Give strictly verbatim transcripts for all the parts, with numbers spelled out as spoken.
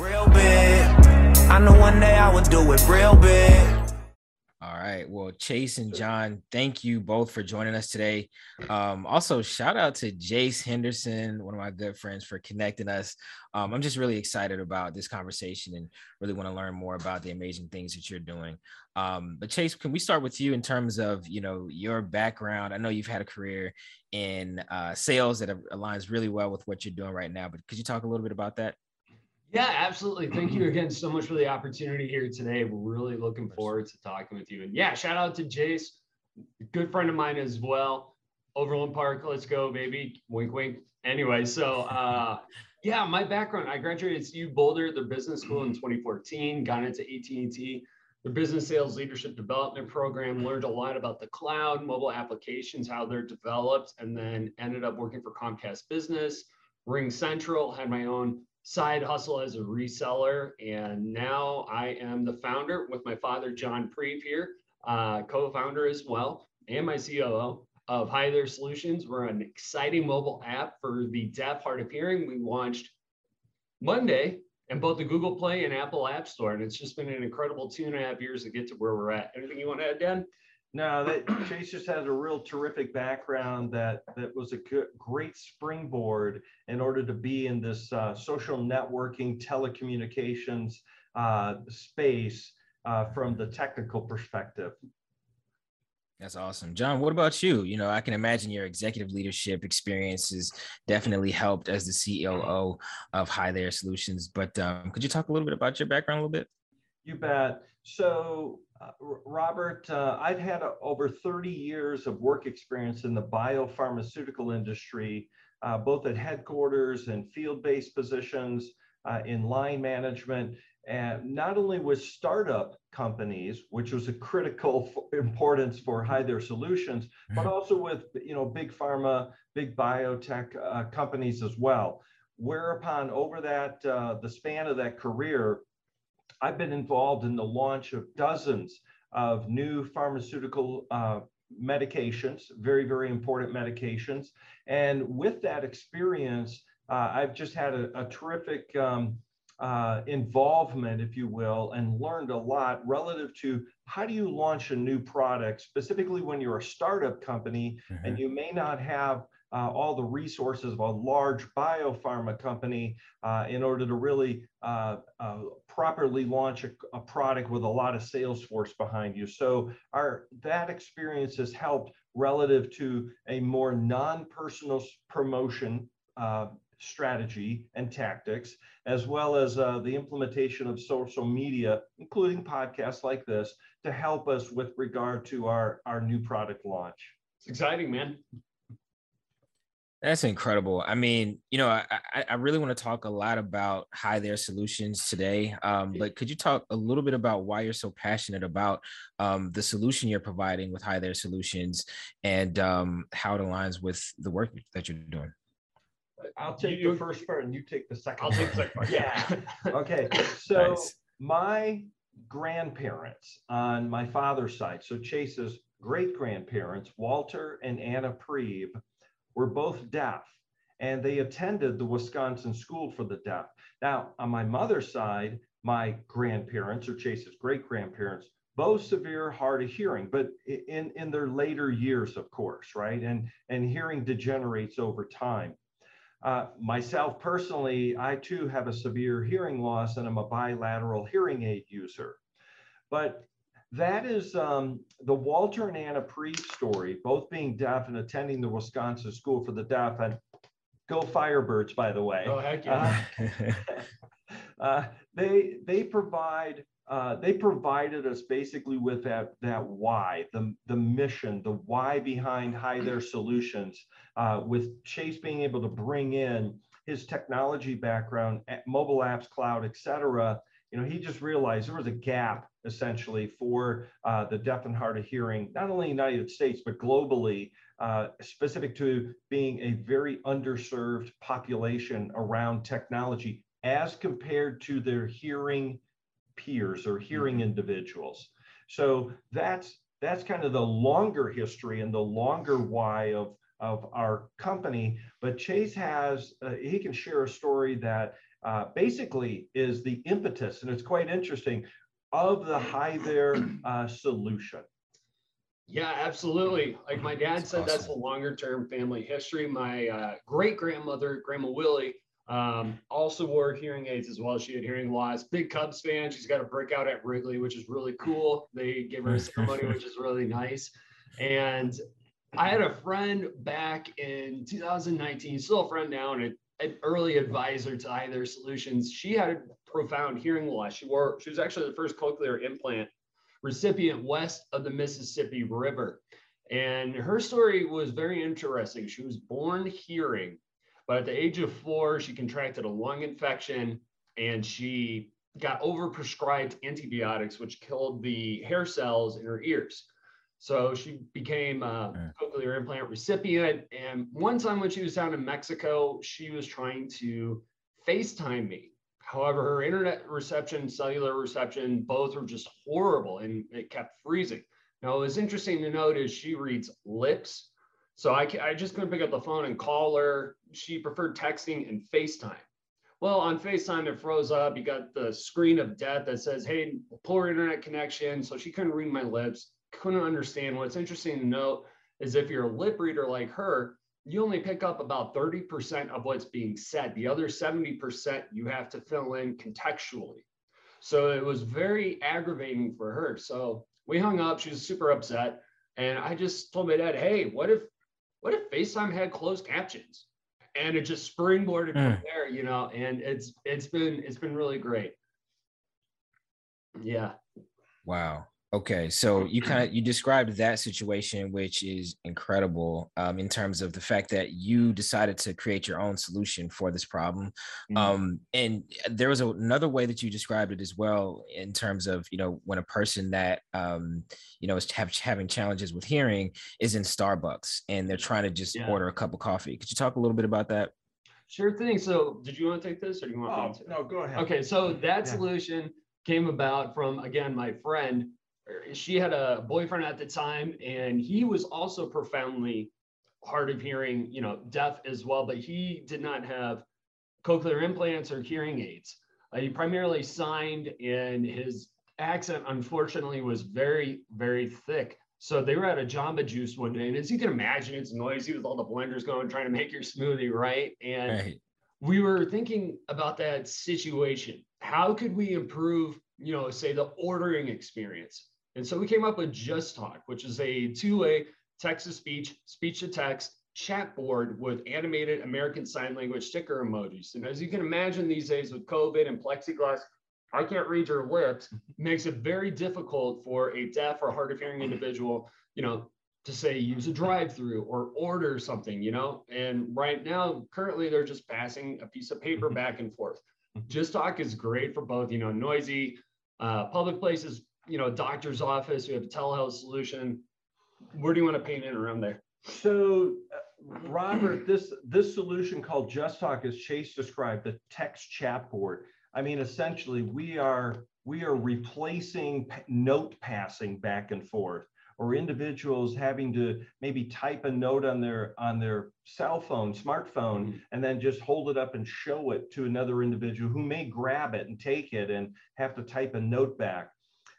Real big. I know one day I would do it real big. All right. Well, Chase and John, thank you both for joining us today. Um, also, shout out to Jace Henderson, one of my good friends, for connecting us. Um, I'm just really excited about this conversation and really want to learn more about the amazing things that you're doing. Um, but Chase, can we start with you in terms of, you know, your background? I know you've had a career in uh, sales that aligns really well with what you're doing right now, but could you talk a little bit about that? Yeah, absolutely. Thank you again so much for the opportunity here today. We're really looking forward to talking with you. And yeah, shout out to Jace, good friend of mine as well. Overland Park, let's go, baby. Wink, wink. Anyway, so uh, yeah, my background, I graduated C U Boulder, the business school in twenty fourteen, got into A T and T, the business sales leadership development program, learned a lot about the cloud, mobile applications, how they're developed, and then ended up working for Comcast Business, Ring Central, had my own side hustle as a reseller, and now I am the founder with my father, John Prieve, here, uh, co-founder as well, and my C O O of Hi There Solutions. We're an exciting mobile app for the deaf, hard of hearing. We launched Monday in both the Google Play and Apple App Store, and it's just been an incredible two and a half years to get to where we're at. Anything you want to add, Dan? No, that Chase just has a real terrific background that, that was a good, great springboard in order to be in this uh, social networking, telecommunications uh, space uh, from the technical perspective. That's awesome. John, what about you? You know, I can imagine your executive leadership experiences definitely helped as the C O O of Hi There Solutions, but um, could you talk a little bit about your background a little bit? You bet. So, Robert, uh, I've had a, over thirty years of work experience in the biopharmaceutical industry, uh, both at headquarters and field-based positions, uh, in line management, and not only with startup companies, which was a critical f- importance for Hi There Solutions, mm-hmm. but also with, you know, big pharma, big biotech uh, companies as well. Whereupon, over that uh, the span of that career, I've been involved in the launch of dozens of new pharmaceutical uh, medications, very, very important medications. And with that experience, uh, I've just had a, a terrific um, uh, involvement, if you will, and learned a lot relative to how do you launch a new product, specifically when you're a startup company mm-hmm. and you may not have Uh, all the resources of a large biopharma company uh, in order to really uh, uh, properly launch a, a product with a lot of sales force behind you. So our that experience has helped relative to a more non-personal promotion uh, strategy and tactics, as well as uh, the implementation of social media, including podcasts like this, to help us with regard to our, our new product launch. It's exciting, man. That's incredible. I mean, you know, I, I really want to talk a lot about Hi There Solutions today, um, but could you talk a little bit about why you're so passionate about um, the solution you're providing with Hi There Solutions and um, how it aligns with the work that you're doing? I'll take you, the first part and you take the second. I'll take the second part. Yeah. Okay. So nice. My grandparents on my father's side, so Chase's great-grandparents, Walter and Anna Prieve, were both deaf, and they attended the Wisconsin School for the Deaf. Now, on my mother's side, my grandparents, or Chase's great-grandparents, both severe hard of hearing, but in, in their later years, of course, right? And, and hearing degenerates over time. Uh, myself personally, I too have a severe hearing loss, and I'm a bilateral hearing aid user. But that is um, the Walter and Anna Prieve story, both being deaf and attending the Wisconsin School for the Deaf. And go Firebirds, by the way. Oh, heck yeah. Uh, uh, they, they, provide, uh, they provided us basically with that, that why, the, the mission, the why behind Hi There Solutions, uh, with Chase being able to bring in his technology background, mobile apps, cloud, et cetera. You know, he just realized there was a gap essentially for uh, the deaf and hard of hearing, not only in the United States, but globally, uh, specific to being a very underserved population around technology as compared to their hearing peers or hearing individuals. So that's that's kind of the longer history and the longer why of, of our company. But Chase has, uh, he can share a story that uh, basically is the impetus, and it's quite interesting, of the Hi There uh, solution. Yeah, absolutely. Like my dad that's said, awesome. That's a longer term family history. My uh, great grandmother, Grandma Willie, um, also wore hearing aids as well. She had hearing loss. Big Cubs fan. She's got a breakout at Wrigley, which is really cool. They gave her a ceremony, which is really nice. And I had a friend back in two thousand nineteen, still a friend now, and an early advisor to Hi There Solutions. She had profound hearing loss. She wore, she was actually the first cochlear implant recipient west of the Mississippi River. And her story was very interesting. She was born hearing, but at the age of four, she contracted a lung infection and she got overprescribed antibiotics, which killed the hair cells in her ears. So she became a cochlear implant recipient. And one time when she was down in Mexico, she was trying to FaceTime me. However, her internet reception, cellular reception, both were just horrible and it kept freezing. Now, it was interesting to note is she reads lips. So I, I just couldn't pick up the phone and call her. She preferred texting and FaceTime. Well, on FaceTime, it froze up. You got the screen of death that says, hey, poor internet connection. So she couldn't read my lips, couldn't understand. What's interesting to note is if you're a lip reader like her, you only pick up about thirty percent of what's being said. The other seventy percent you have to fill in contextually. So it was very aggravating for her. So we hung up, she was super upset. And I just told my dad, hey, what if what if FaceTime had closed captions? And it just springboarded mm. from there, you know, and it's it's been it's been really great. Yeah. Wow. Okay, so you kind of you described that situation, which is incredible um, in terms of the fact that you decided to create your own solution for this problem. Mm-hmm. Um, and there was a, another way that you described it as well, in terms of, you know, when a person that um, you know is have, having challenges with hearing is in Starbucks and they're trying to just yeah. order a cup of coffee. Could you talk a little bit about that? Sure thing. So, did you want to take this, or do you want oh, me to? No, go ahead. Okay, so that yeah. solution came about from, again, my friend. She had a boyfriend at the time, and he was also profoundly hard of hearing, you know, deaf as well, but he did not have cochlear implants or hearing aids. Uh, he primarily signed, and his accent, unfortunately, was very, very thick. So they were at a Jamba Juice one day, and as you can imagine, it's noisy with all the blenders going, trying to make your smoothie, right? And right. we were thinking about that situation. How could we improve, you know, say the ordering experience? And so we came up with Just Talk, which is a two-way text-to-speech, speech-to-text chat board with animated American Sign Language sticker emojis. And as you can imagine these days with COVID and plexiglass, I can't read your lips, makes it very difficult for a deaf or hard of hearing individual, you know, to say use a drive-through or order something, you know? And right now, currently, they're just passing a piece of paper back and forth. Just Talk is great for both, you know, noisy uh, public places, you know, doctor's office. We have a telehealth solution. Where do you want to paint in around there? So, uh, Robert, this this solution called Just Talk, as Chase described, the text chat board. I mean, essentially, we are we are replacing note passing back and forth, or individuals having to maybe type a note on their on their cell phone, smartphone, mm-hmm. and then just hold it up and show it to another individual who may grab it and take it and have to type a note back.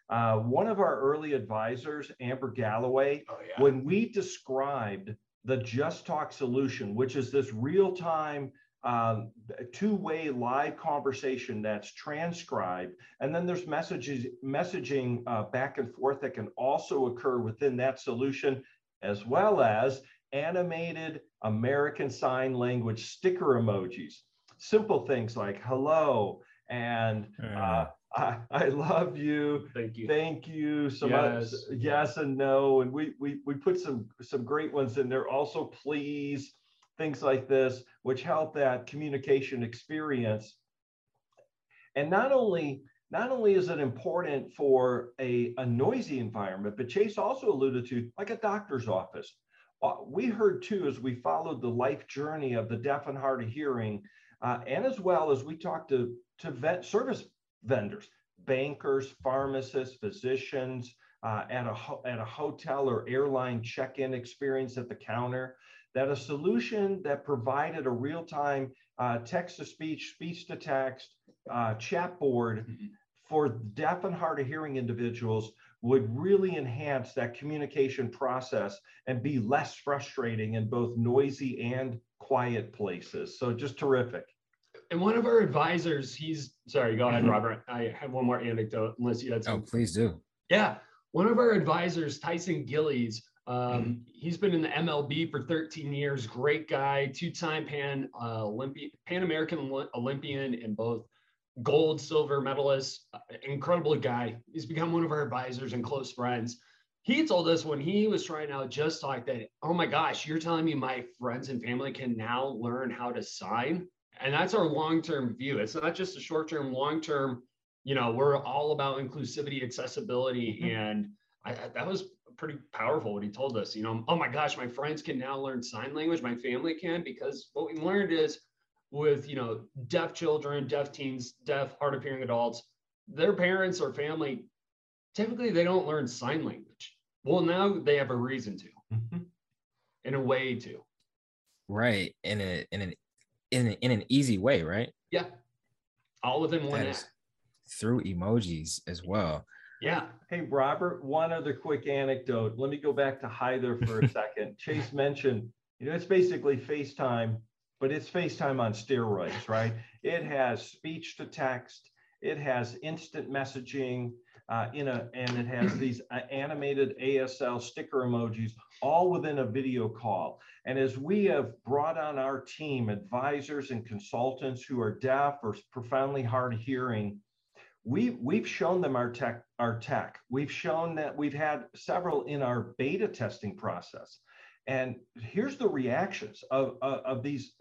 Uh, one of our early advisors, Amber Galloway, oh, yeah. when we described the Just Talk solution, which is this real-time um, two-way live conversation that's transcribed, and then there's messages, messaging uh, back and forth that can also occur within that solution, as well as animated American Sign Language sticker emojis. Simple things like hello and uh, I, I love you. Thank you. Thank you so yes. much. Yes and no. And we, we, we put some, some great ones in there. Also, please, things like this, which help that communication experience. And not only, not only is it important for a, a noisy environment, but Chase also alluded to, like a doctor's office. Uh, we heard too, as we followed the life journey of the deaf and hard of hearing, uh, and as well as we talked to, to vet service vendors, bankers, pharmacists, physicians, uh, at, a at a hotel or airline check-in experience at the counter. that a solution that provided a real-time uh, text-to-speech, speech-to-text uh, chat board mm-hmm. for deaf and hard of hearing individuals would really enhance that communication process and be less frustrating in both noisy and quiet places. So just terrific. And one of our advisors, he's, sorry, go ahead, Robert. I have one more anecdote, unless you had some. Oh, please do. Yeah. One of our advisors, Tyson Gillies, um, mm-hmm. he's been in the M L B for thirteen years, great guy, two-time Pan uh, Olympian, Pan American Olympian in both gold, silver medalist, incredible guy. He's become one of our advisors and close friends. He told us when he was trying out Just Talk that, oh my gosh, you're telling me my friends and family can now learn how to sign? And that's our long-term view. It's not just a short-term, long-term, you know, we're all about inclusivity, accessibility. Mm-hmm. And I, that was pretty powerful what he told us, you know, oh my gosh, my friends can now learn sign language, my family can, because what we learned is with, you know, deaf children, deaf teens, deaf, hard of hearing adults, their parents or family, typically they don't learn sign language. Well, now they have a reason to, mm-hmm. and a way to. Right. And in, in an In, in an easy way, right? Yeah. All within one app. Through emojis as well. Yeah. Hey, Robert, one other quick anecdote. Let me go back to Hi There for a second. Chase mentioned, you know, it's basically FaceTime, but it's FaceTime on steroids, right? It has speech to text. It has instant messaging, uh, in a, and it has these animated A S L sticker emojis, all within a video call. And as we have brought on our team, advisors and consultants who are deaf or profoundly hard of hearing, we, we've shown them our tech, our tech. We've shown that we've had several in our beta testing process. And here's the reactions of, of, of these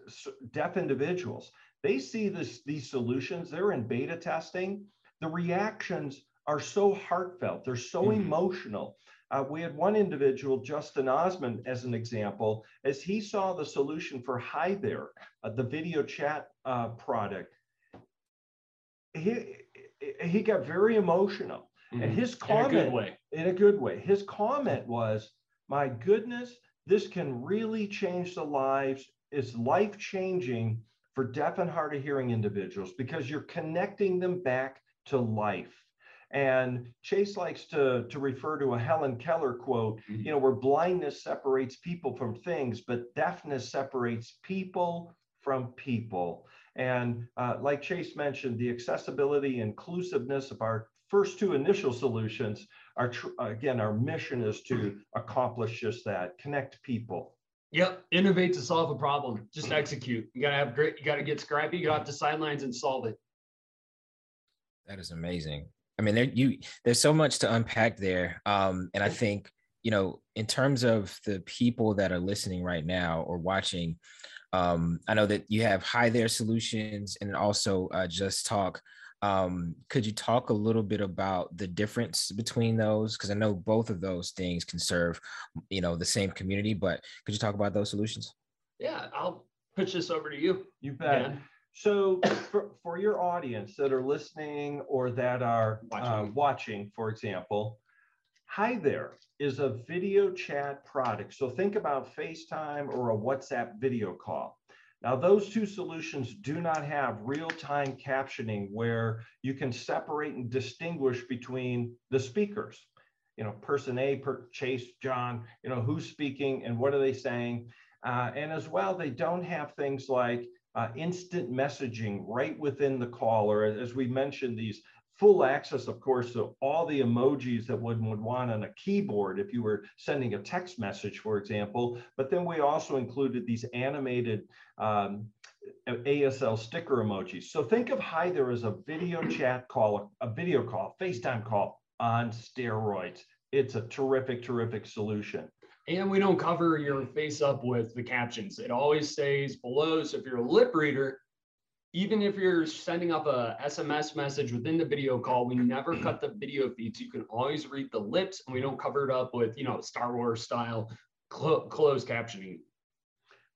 deaf individuals. They see this, these solutions, they're in beta testing. The reactions are so heartfelt, they're so mm-hmm. emotional. Uh, we had one individual, Justin Osmond, as an example, as he saw the solution for Hi There, uh, the video chat uh, product, he, he got very emotional. Mm-hmm. And his comment- In a good way. In a good way. His comment was, my goodness, this can really change the lives. It's life-changing for deaf and hard of hearing individuals because you're connecting them back to life. And Chase likes to, to refer to a Helen Keller quote, mm-hmm. you know, where blindness separates people from things, but deafness separates people from people. And uh, like Chase mentioned, the accessibility, inclusiveness of our first two initial solutions are, tr again, our mission is to accomplish just that, connect people. Yep. Innovate to solve a problem. Just execute. You got to have great, you got to get scrappy, you got to have the sidelines and solve it. That is amazing. I mean, there, you, there's so much to unpack there. Um, and I think, you know, in terms of the people that are listening right now or watching, um, I know that you have Hi There Solutions and also uh, Just Talk. Um, could you talk a little bit about the difference between those? Because I know both of those things can serve, you know, the same community, but could you talk about those solutions? Yeah, I'll pitch this over to you. You bet. Yeah. So for, for your audience that are listening or that are watching, uh, watching, for example, Hi There is a video chat product. So think about FaceTime or a WhatsApp video call. Now, those two solutions do not have real-time captioning where you can separate and distinguish between the speakers. You know, person A, per Chase, John, you know, who's speaking and what are they saying? Uh, and as well, they don't have things like uh, instant messaging right within the call, or as we mentioned, these full access, of course, to all the emojis that one would want on a keyboard if you were sending a text message, for example. But then we also included these animated um, A S L sticker emojis. So think of Hi There as a video chat call, a video call, FaceTime call on steroids. It's a terrific, terrific solution. And we don't cover your face up with the captions. It always stays below. So if you're a lip reader, even if you're sending up a S M S message within the video call, we never cut the video feeds. You can always read the lips, and we don't cover it up with, you know, Star Wars style clo closed captioning.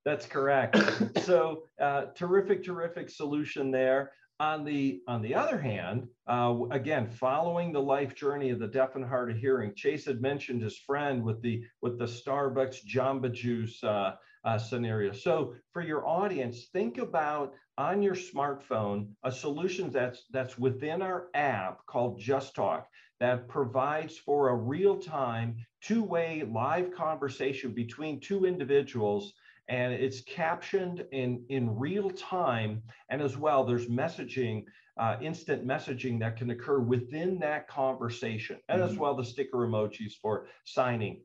That's correct. So uh, terrific, terrific solution there. On the, on the other hand, uh, again, following the life journey of the deaf and hard of hearing, Chase had mentioned his friend with the, with the Starbucks Jamba Juice uh, uh, scenario. So for your audience, think about on your smartphone a solution that's that's within our app called Just Talk that provides for a real-time two-way live conversation between two individuals, and it's captioned in, in real time. And as well, there's messaging, uh, instant messaging that can occur within that conversation. And mm-hmm. as well, the sticker emojis for signing.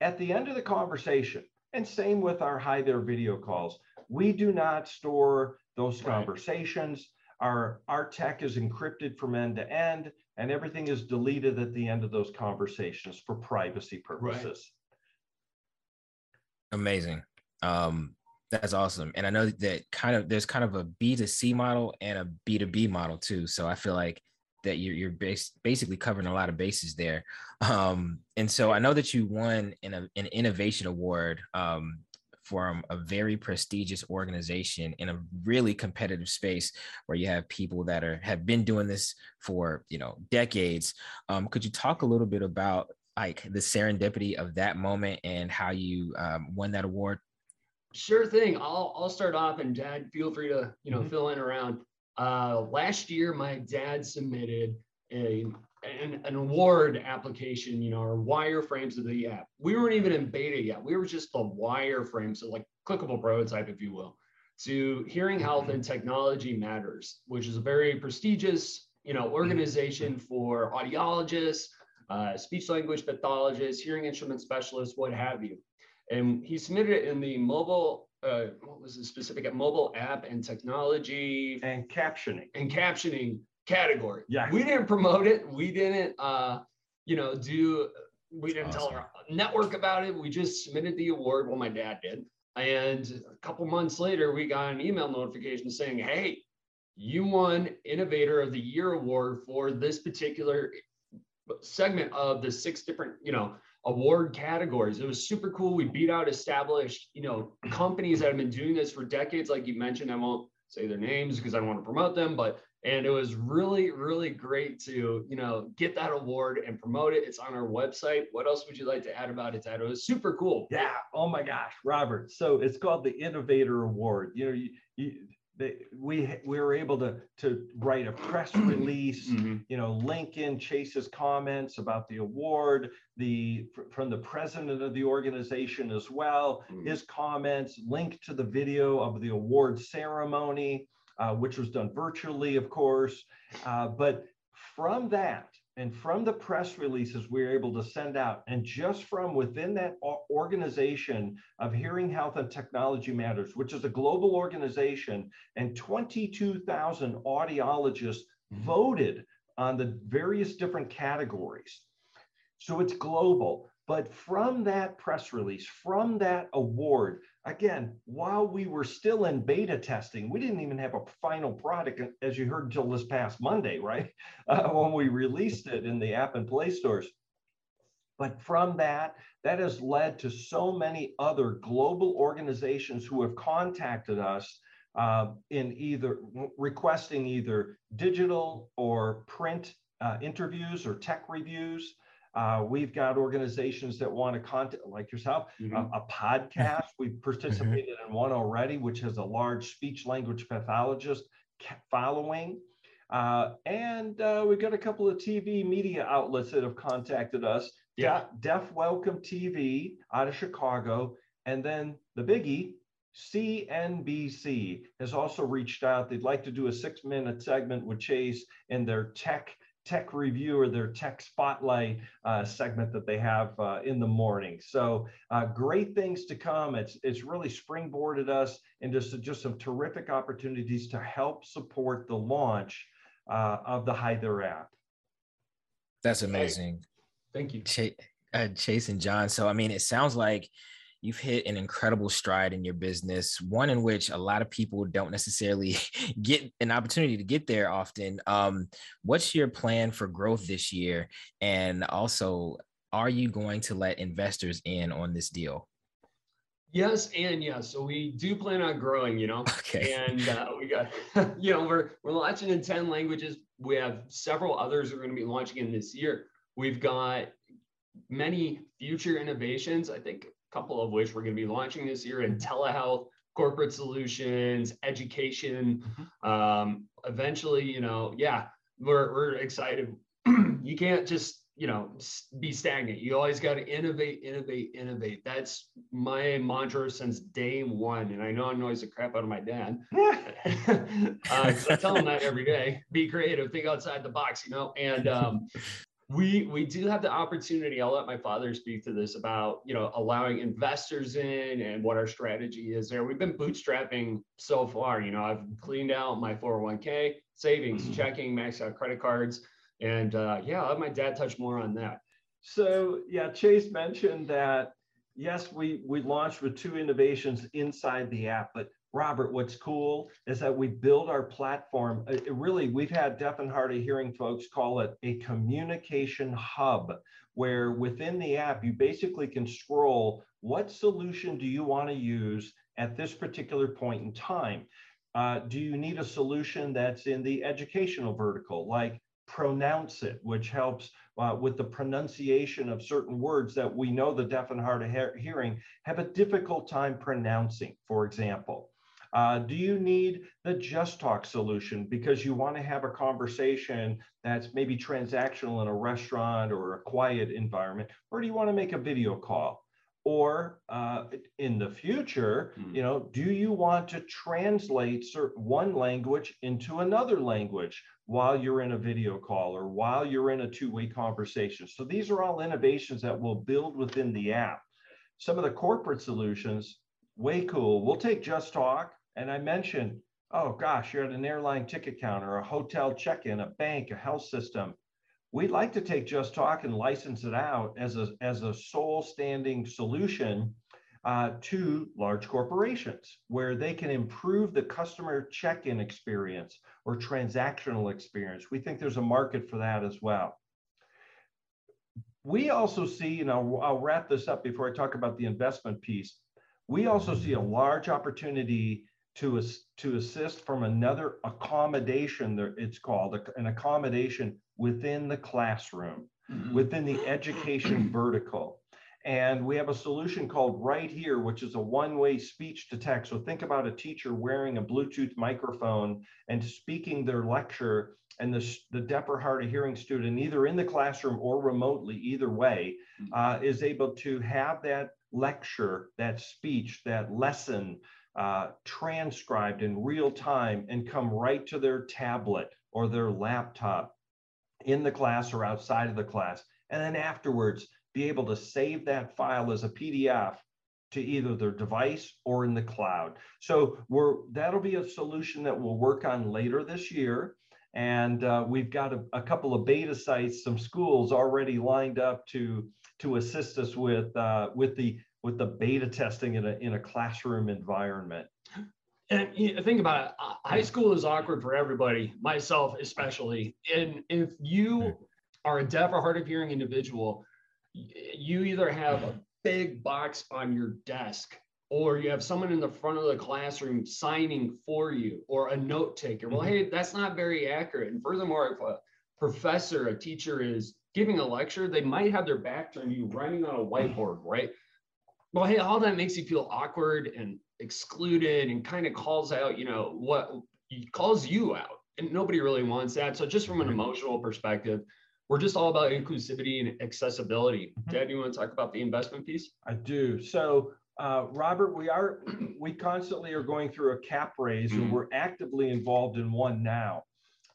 At the end of the conversation, and same with our Hi There video calls, we do not store those right. conversations. Our, our tech is encrypted from end to end, and everything is deleted at the end of those conversations for privacy purposes. Right. Amazing. Um, that's awesome. And I know that kind of, there's kind of a B two C model and a B two B model too. So I feel like that you're, you're bas- basically covering a lot of bases there. Um, and so I know that you won in a, an innovation award, um, from a very prestigious organization in a really competitive space where you have people that are, have been doing this for, you know, decades. Um, could you talk a little bit about like the serendipity of that moment and how you, um, won that award? Sure thing. I'll, I'll start off, and Dad, feel free to, you know, mm-hmm. fill in around. Uh, last year, my dad submitted a, an, an award application, you know, our wireframes of the app. We weren't even in beta yet. We were just the wireframes, so like clickable prototype, if you will, to Hearing Health and Technology Matters, which is a very prestigious, you know, organization for audiologists, uh, speech language pathologists, hearing instrument specialists, what have you. And he submitted it in the mobile, uh, what was the specific mobile app and technology and captioning and captioning category. Yeah, we didn't promote it. We didn't, uh, you know, do we didn't awesome. tell our network about it. We just submitted the award. Well, my dad did, and a couple months later, we got an email notification saying, "Hey, you won Innovator of the Year award for this particular segment of the six different, you know." award categories. It was super cool. We beat out established, you know, companies that have been doing this for decades. Like you mentioned, I won't say their names because I don't want to promote them, but, and it was really, really great to, you know, get that award and promote it. It's on our website. What else would you like to add about it, Dad? It was super cool. Yeah. Oh my gosh, Robert. So it's called the Innovator Award. You know, you, you They, we we were able to to write a press release, mm-hmm. you know, link in Chase's comments about the award, the from the president of the organization as well, mm-hmm. his comments, link to the video of the award ceremony, uh, which was done virtually, of course. Uh, but from that and from the press releases we were able to send out, and just from within that organization of Hearing Health and Technology Matters, which is a global organization, and twenty-two thousand audiologists mm-hmm. voted on the various different categories. So it's global. But from that press release, from that award, again, while we were still in beta testing, we didn't even have a final product, as you heard, until this past Monday, right? Uh, when we released it in the app and play stores. But from that, that has led to so many other global organizations who have contacted us uh, in either requesting either digital or print uh, interviews or tech reviews. Uh, we've got organizations that want to contact, like yourself, mm-hmm. a, a podcast. We've participated in one already, which has a large speech language pathologist following. Uh, and uh, we've got a couple of T V media outlets that have contacted us. Yeah. De- Deaf Welcome T V out of Chicago. And then the biggie, C N B C, has also reached out. They'd like to do a six-minute segment with Chase in their tech tech review or their tech spotlight uh, segment that they have uh, in the morning. So uh, great things to come. It's, it's really springboarded us into some, just some terrific opportunities to help support the launch uh, of the Hi There app. That's amazing. Hey, thank you. Ch- uh, Chase and John. So, I mean, it sounds like you've hit an incredible stride in your business, one in which a lot of people don't necessarily get an opportunity to get there often. Um, what's your plan for growth this year? And also, are you going to let investors in on this deal? Yes and yes. So we do plan on growing, you know, okay. and uh, we got, you know, we're, we're launching in ten languages. We have several others we're going to be launching in this year. We've got many future innovations. I think a couple of which we're going to be launching this year in telehealth, corporate solutions, education. Um, eventually, you know, yeah, we're, we're excited. You can't just, you know, be stagnant. You always got to innovate, innovate, innovate. That's my mantra since day one. And I know it annoys the crap out of my dad. uh, 'cause I tell him that every day. Be creative, think outside the box, you know? And um, we we do have the opportunity, I'll let my father speak to this, about, you know, allowing investors in and what our strategy is there. We've been bootstrapping so far. You know, I've cleaned out my four oh one K, savings, checking, maxed out credit cards. And uh, yeah, I'll let my dad touch more on that. So yeah, Chase mentioned that, yes, we, we launched with two innovations inside the app, but Robert, what's cool is that we build our platform. It really, we've had deaf and hard of hearing folks call it a communication hub, where within the app, you basically can scroll, what solution do you want to use at this particular point in time? Uh, do you need a solution that's in the educational vertical, like Pronounce It, which helps uh, with the pronunciation of certain words that we know the deaf and hard of he- hearing have a difficult time pronouncing, for example. Uh, do you need the Just Talk solution because you want to have a conversation that's maybe transactional in a restaurant or a quiet environment, or do you want to make a video call? Or uh, in the future, you know, do you want to translate certain one language into another language while you're in a video call or while you're in a two-way conversation? So these are all innovations that we'll build within the app. Some of the corporate solutions, way cool. We'll take Just Talk, and I mentioned, oh gosh, you're at an airline ticket counter, a hotel check-in, a bank, a health system. We'd like to take Just Talk and license it out as a, as a sole standing solution uh, to large corporations, where they can improve the customer check-in experience or transactional experience. We think there's a market for that as well. We also see, and I'll, I'll wrap this up before I talk about the investment piece, we also see a large opportunity to, to assist from another accommodation, it's called an accommodation within the classroom, mm-hmm. within the education vertical. And we have a solution called Right Here, which is a one-way speech to text. So think about a teacher wearing a Bluetooth microphone and speaking their lecture, and the, the deaf or hard of hearing student, either in the classroom or remotely, either way, uh, is able to have that lecture, that speech, that lesson uh, transcribed in real time and come right to their tablet or their laptop in the class or outside of the class, and then afterwards be able to save that file as a P D F to either their device or in the cloud. So we're, that'll be a solution that we'll work on later this year. And uh, we've got a, a couple of beta sites, some schools already lined up to, to assist us with, uh, with, the, with the beta testing in a, in a classroom environment. And you know, think about it, high school is awkward for everybody, myself especially. And if you are a deaf or hard of hearing individual, you either have a big box on your desk, or you have someone in the front of the classroom signing for you, or a note taker. Well, hey, that's not very accurate. And furthermore, if a professor, a teacher is giving a lecture, they might have their back to you writing on a whiteboard, right? Well, hey, all that makes you feel awkward and excluded, and kind of calls out, you know, what calls you out, and nobody really wants that. So just from an emotional perspective, we're just all about inclusivity and accessibility. Mm-hmm. Dad, you want to talk about the investment piece? I do. So uh, Robert, we are, we constantly are going through a cap raise, and we're actively involved in one now.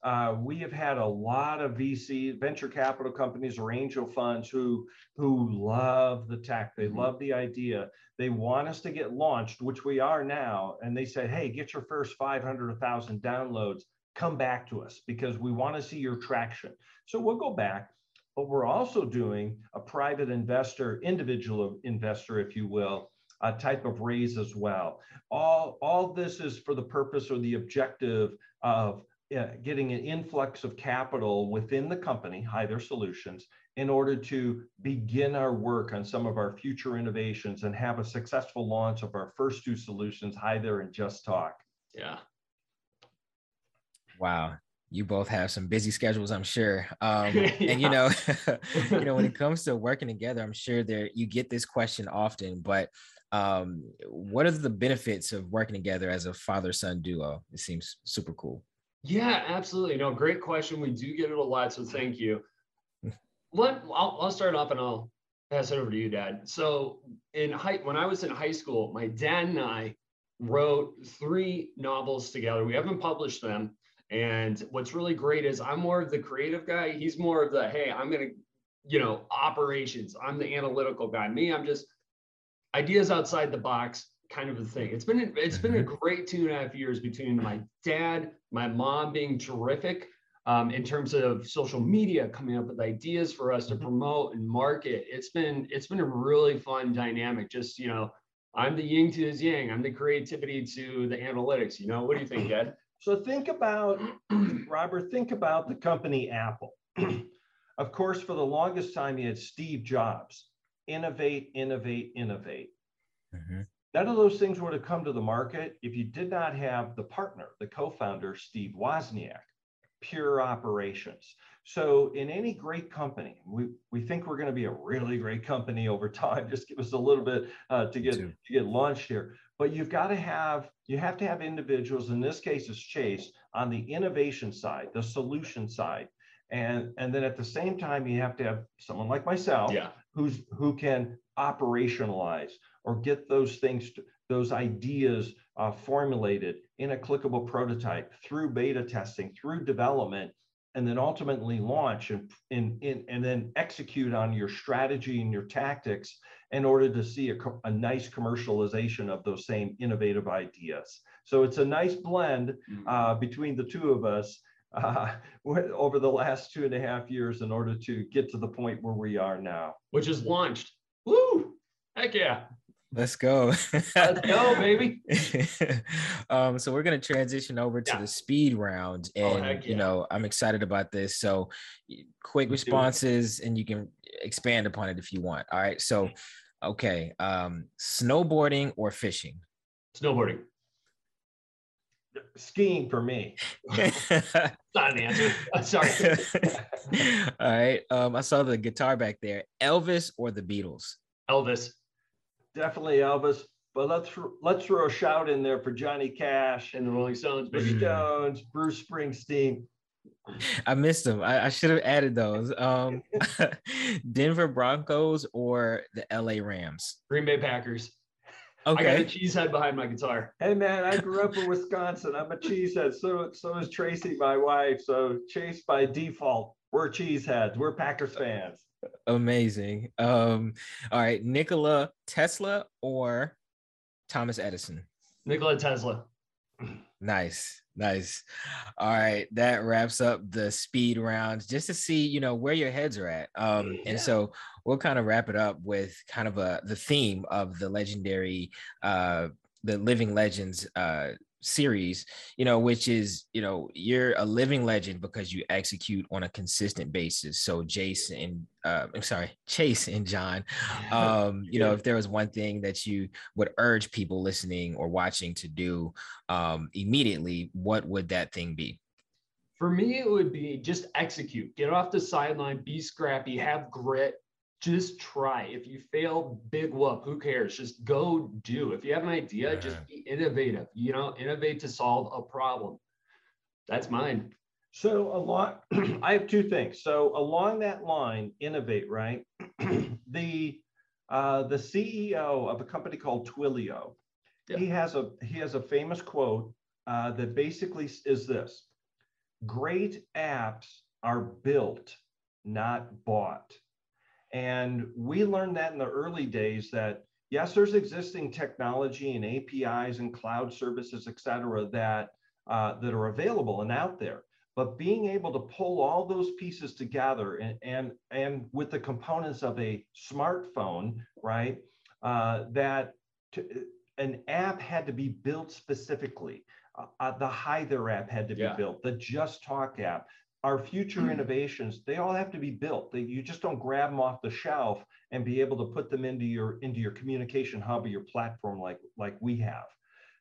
Uh, we have had a lot of V C, venture capital companies, or angel funds who, who love the tech. They love the idea. They want us to get launched, which we are now. And they say, hey, get your first five hundred, one thousand downloads. Come back to us because we want to see your traction. So we'll go back. But we're also doing a private investor, individual investor, if you will, a type of raise as well. All, all this is for the purpose or the objective of Uh, getting an influx of capital within the company, Hi There Solutions, in order to begin our work on some of our future innovations and have a successful launch of our first two solutions, Hi There and Just Talk. Yeah. Wow. you both have some busy schedules, I'm sure. Um, yeah. And, you know, you know, when it comes to working together, I'm sure there you get this question often, but um, what are the benefits of working together as a father-son duo? It seems super cool. Yeah, absolutely. No, great question. We do get it a lot, so thank you. Let, I'll, I'll start off and I'll pass it over to you, Dad. So in high, when I was in high school, my dad and I wrote three novels together. We haven't published them. And what's really great is I'm more of the creative guy. He's more of the, hey, I'm going to, you know, operations. I'm the analytical guy. Me, I'm just ideas outside the box kind of a thing. It's been, it's been a great two and a half years between my dad, my mom being terrific um, in terms of social media, coming up with ideas for us to promote and market. It's been, it's been a really fun dynamic. Just, you know, I'm the yin to his yang. I'm the creativity to the analytics. You know, what do you think, Dad? So think about, Robert, think about the company Apple. Of course, for the longest time, you had Steve Jobs. Innovate, innovate, innovate. Mm-hmm. None of those things would have come to the market if you did not have the partner, the co-founder, Steve Wozniak, pure operations. So in any great company, we, we think we're going to be a really great company over time. Just give us a little bit uh, to get to get launched here. But you've got to have, you have to have individuals, in this case it's Chase, on the innovation side, the solution side. And, and then at the same time, you have to have someone like myself, yeah, who's, who can operationalize or get those things, those ideas uh, formulated in a clickable prototype through beta testing, through development, and then ultimately launch and, and, and then execute on your strategy and your tactics in order to see a, a nice commercialization of those same innovative ideas. So it's a nice blend uh, between the two of us uh, over the last two and a half years in order to get to the point where we are now. Which is launched. Woo! Heck yeah. Let's go. Let's go, baby. um, so we're going to transition over to yeah. the speed round. And, oh, heck yeah. you know, I'm excited about this. So quick responses, and you can expand upon it if you want. All right. So, okay. Um, snowboarding or fishing? Snowboarding. Skiing for me. Not an answer. I'm sorry. All right. Um, I saw the guitar back there. Elvis or the Beatles? Elvis. Definitely Elvis, but let's let's throw a shout in there for Johnny Cash and the Rolling Stones, the Stones, Bruce Springsteen. I missed them. I, I should have added those. Um, Denver Broncos or the L A Rams? Green Bay Packers. Okay. I got a cheesehead behind my guitar. Hey man, I grew up in Wisconsin. I'm a cheesehead. So so is Tracy, my wife. So Chase by default. We're cheeseheads. We're Packers fans. Amazing. Um, all right, Nikola Tesla or Thomas Edison? Nikola Tesla. Nice, nice. All right, that wraps up the speed rounds just to see, you know, where your heads are at. Um, yeah. And so we'll kind of wrap it up with kind of a the theme of the legendary, uh, the Living Legends uh, series, you know, which is, you know, you're a living legend because you execute on a consistent basis. So Jace and uh, I'm sorry, Chase and John, um, you know, if there was one thing that you would urge people listening or watching to do um, immediately, what would that thing be? For me, it would be just execute, get off the sideline, be scrappy, have grit, just try. If you fail, big whoop, who cares? Just go do. If you have an idea, yeah. just be innovative, you know, innovate to solve a problem. That's mine. So a lot, I have two things. So along that line, innovate, right? the, uh, the C E O of a company called Twilio, yeah. he has a, he has a famous quote uh, that basically is this: great apps are built, not bought. And we learned that in the early days that, yes, there's existing technology and A P Is and cloud services, et cetera, that, uh, that are available and out there. But being able to pull all those pieces together and, and, and with the components of a smartphone, right, uh, that to, an app had to be built specifically. Uh, uh, the Hi There app had to be yeah. built, the Just Talk app. Our future innovations, they all have to be built. They, you just don't grab them off the shelf and be able to put them into your into your communication hub or your platform like, like we have.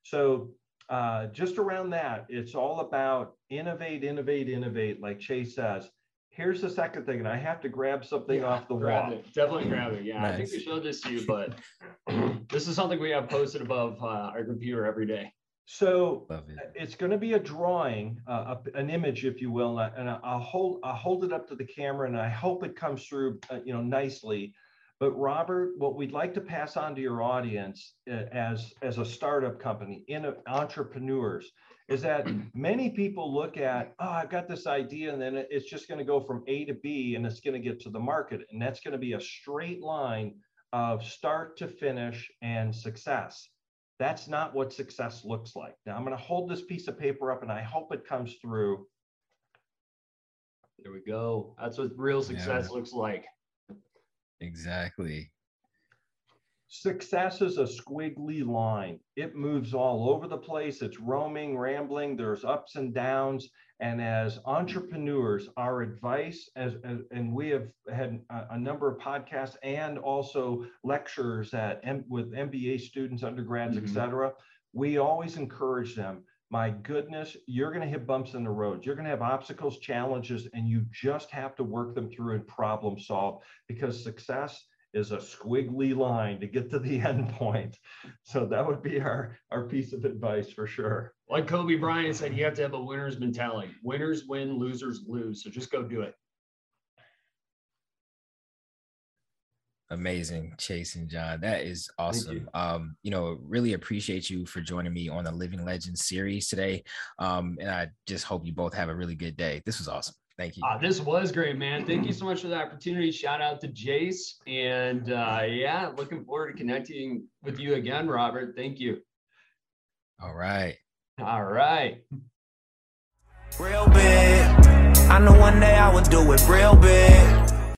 So uh, just around that, it's all about innovate, innovate, innovate, like Chase says. Here's the second thing, and I have to grab something yeah, off the wall. It. Definitely grab it. Yeah, nice. I think we showed this to you, but this is something we have posted above uh, our computer every day. So it. it's going to be a drawing, uh, a, an image, if you will, and I'll hold I'll hold it up to the camera, and I hope it comes through, uh, you know, nicely. But Robert, what we'd like to pass on to your audience, uh, as as a startup company, in uh, entrepreneurs, is that many people look at, oh, I've got this idea, and then it's just going to go from A to B, and it's going to get to the market, and that's going to be a straight line of start to finish and success. That's not what success looks like. Now I'm going to hold this piece of paper up, and I hope it comes through. There we go. That's what real success yeah. looks like. Exactly. Success is a squiggly line. It moves all over the place. It's roaming, rambling. There's ups and downs. And as entrepreneurs, our advice, as, as and we have had a, a number of podcasts and also lectures at M, with M B A students, undergrads, mm-hmm. et cetera, we always encourage them, my goodness, you're going to hit bumps in the road. You're going to have obstacles, challenges, and you just have to work them through and problem solve, because success is a squiggly line to get to the end point. So that would be our, our piece of advice for sure. Like Kobe Bryant said, you have to have a winner's mentality. Winners win, losers lose. So just go do it. Amazing, Chase and John. That is awesome. You. Um, you know, really appreciate you for joining me on the Living Legends series today. Um, and I just hope you both have a really good day. This was awesome. Thank you. Uh, this was great, man. Thank you so much for the opportunity. Shout out to Jace. And uh, yeah, looking forward to connecting with you again, Robert. Thank you. All right. All right. Real big. I know one day I would do it real big.